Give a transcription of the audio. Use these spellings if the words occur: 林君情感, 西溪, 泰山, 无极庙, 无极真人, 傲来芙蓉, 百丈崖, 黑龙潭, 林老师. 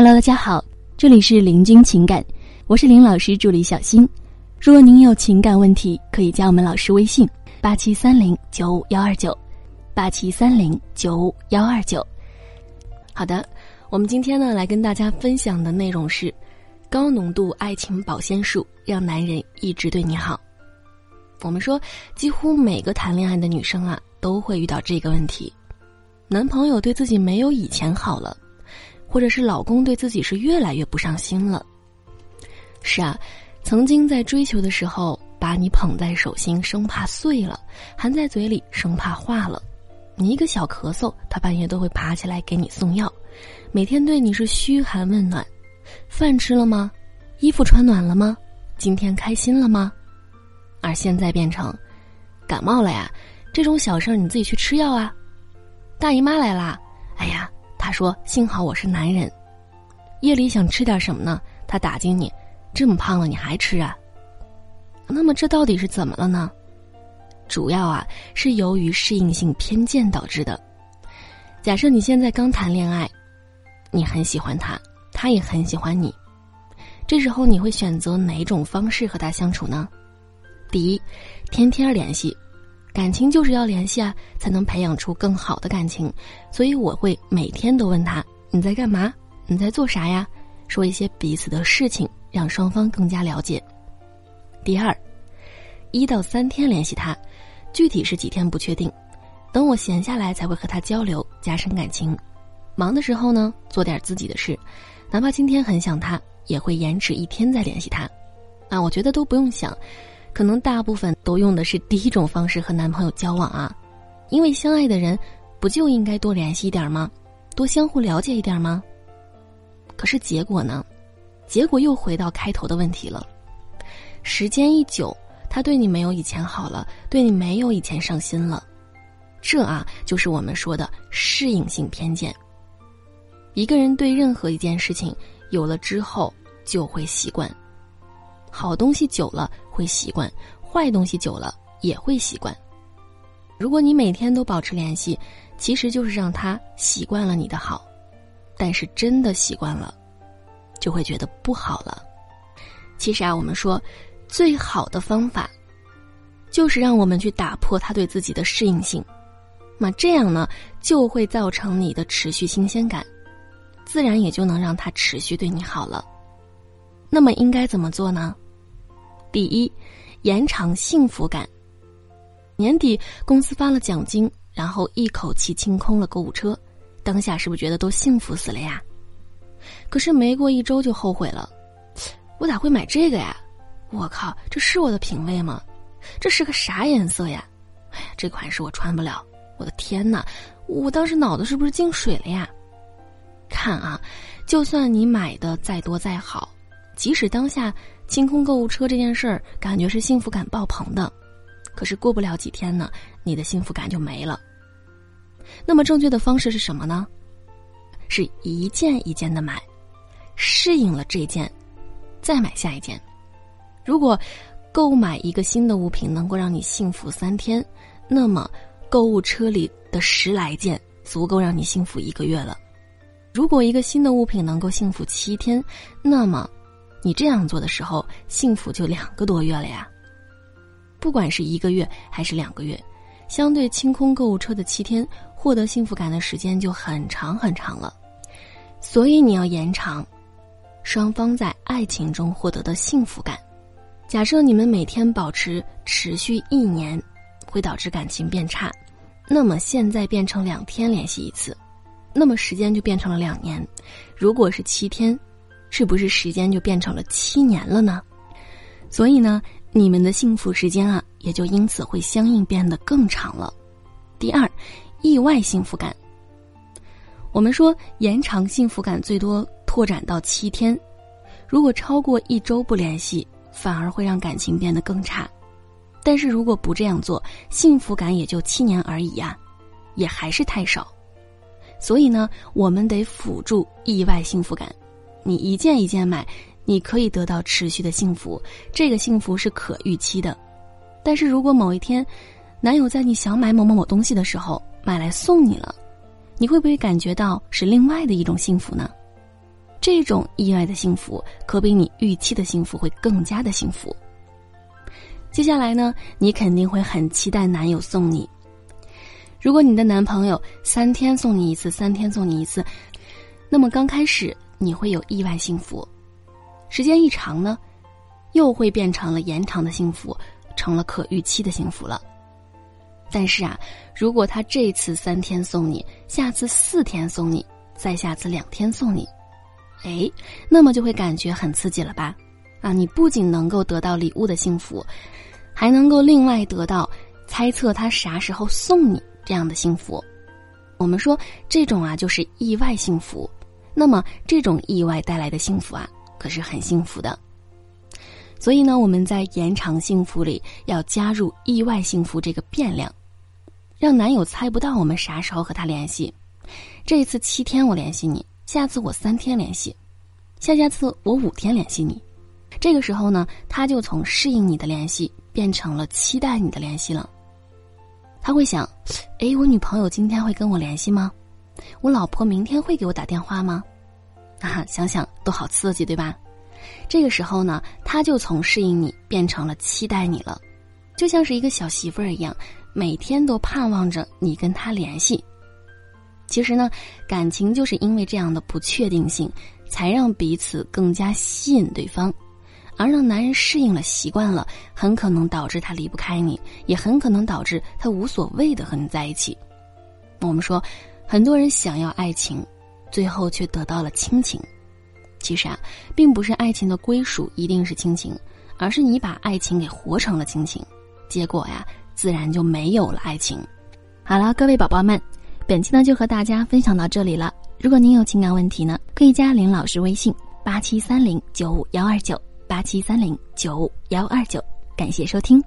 Hello， 大家好，这里是林君情感，我是林老师助理小新。如果您有情感问题，可以加我们老师微信8730-95129，8730-95129。好的，我们今天呢来跟大家分享的内容是高浓度爱情保鲜术，让男人一直对你好。我们说，几乎每个谈恋爱的女生啊，都会遇到这个问题：男朋友对自己没有以前好了。或者是老公对自己是越来越不上心了。是啊，曾经在追求的时候把你捧在手心，生怕碎了；含在嘴里，生怕化了。你一个小咳嗽，他半夜都会爬起来给你送药。每天对你是嘘寒问暖，饭吃了吗？衣服穿暖了吗？今天开心了吗？而现在变成感冒了呀，这种小事儿你自己去吃药啊。大姨妈来啦，哎呀，他说幸好我是男人。夜里想吃点什么呢？他打击你，这么胖了你还吃啊？那么这到底是怎么了呢？主要啊是由于适应性偏见导致的。假设你现在刚谈恋爱，你很喜欢他，他也很喜欢你，这时候你会选择哪种方式和他相处呢？第一，天天联系。感情就是要联系啊，才能培养出更好的感情。所以我会每天都问他，你在干嘛？你在做啥呀？说一些彼此的事情，让双方更加了解。第二，1到3天联系他，具体是几天不确定，等我闲下来才会和他交流，加深感情。忙的时候呢，做点自己的事，哪怕今天很想他，也会延迟1天再联系他。啊，我觉得都不用想。可能大部分都用的是第一种方式和男朋友交往啊，因为相爱的人不就应该多联系一点吗？多相互了解一点吗？可是结果呢？结果又回到开头的问题了。时间一久，他对你没有以前好了，对你没有以前上心了。这啊，就是我们说的适应性偏见。一个人对任何一件事情有了之后就会习惯，好东西久了会习惯，坏东西久了也会习惯。如果你每天都保持联系，其实就是让他习惯了你的好，但是真的习惯了，就会觉得不好了。其实啊，我们说最好的方法就是让我们去打破他对自己的适应性，那这样呢就会造成你的持续新鲜感，自然也就能让他持续对你好了。那么应该怎么做呢？第一，延长幸福感。年底公司发了奖金，然后一口气清空了购物车，当下是不是觉得都幸福死了呀？可是没过1周就后悔了，我咋会买这个呀？我靠，这是我的品味吗？这是个啥颜色呀？这款式我穿不了，我的天哪，我当时脑子是不是进水了呀？看啊，就算你买的再多再好，即使当下清空购物车这件事儿感觉是幸福感爆棚的，可是过不了几天呢，你的幸福感就没了。那么正确的方式是什么呢？是一件一件的买，适应了这件再买下一件。如果购买一个新的物品能够让你幸福3天，那么购物车里的10来件足够让你幸福1个月了。如果一个新的物品能够幸福7天，那么你这样做的时候，幸福就2个多月了呀。不管是1个月还是2个月，相对清空购物车的7天，获得幸福感的时间就很长很长了。所以你要延长双方在爱情中获得的幸福感。假设你们每天保持持续1年，会导致感情变差，那么现在变成2天联系1次，那么时间就变成了2年。如果是7天，是不是时间就变成了7年了呢？所以呢，你们的幸福时间啊，也就因此会相应变得更长了。第二，意外幸福感。我们说延长幸福感最多拓展到7天，如果超过1周不联系，反而会让感情变得更差。但是如果不这样做，幸福感也就7年而已啊，也还是太少。所以呢，我们得辅助意外幸福感。你一件一件买，你可以得到持续的幸福，这个幸福是可预期的。但是如果某一天，男友在你想买某某某东西的时候买来送你了，你会不会感觉到是另外的一种幸福呢？这种意外的幸福可比你预期的幸福会更加的幸福。接下来呢，你肯定会很期待男友送你。如果你的男朋友3天送你一次，3天送你一次，那么刚开始你会有意外幸福，时间一长呢，又会变成了延长的幸福，成了可预期的幸福了。但是啊，如果他这次3天送你，下次4天送你，再下次2天送你，那么就会感觉很刺激了吧？啊，你不仅能够得到礼物的幸福，还能够另外得到猜测他啥时候送你这样的幸福。我们说这种啊就是意外幸福。那么这种意外带来的幸福啊，可是很幸福的。所以呢，我们在延长幸福里要加入意外幸福这个变量，让男友猜不到我们啥时候和他联系。这一次7天我联系你，下次我3天联系，下下次我5天联系你。这个时候呢，他就从适应你的联系变成了期待你的联系了。他会想，我女朋友今天会跟我联系吗？我老婆明天会给我打电话吗？想想都好刺激，对吧？这个时候呢，他就从适应你变成了期待你了，就像是一个小媳妇儿一样，每天都盼望着你跟他联系。其实呢，感情就是因为这样的不确定性，才让彼此更加吸引对方，而让男人适应了、习惯了，很可能导致他离不开你，也很可能导致他无所谓的和你在一起。我们说，很多人想要爱情，最后却得到了亲情。其实啊，并不是爱情的归属一定是亲情，而是你把爱情给活成了亲情，结果呀，自然就没有了爱情。好了，各位宝宝们，本期呢就和大家分享到这里了。如果您有情感问题呢，可以加林老师微信87309519 87309519，感谢收听。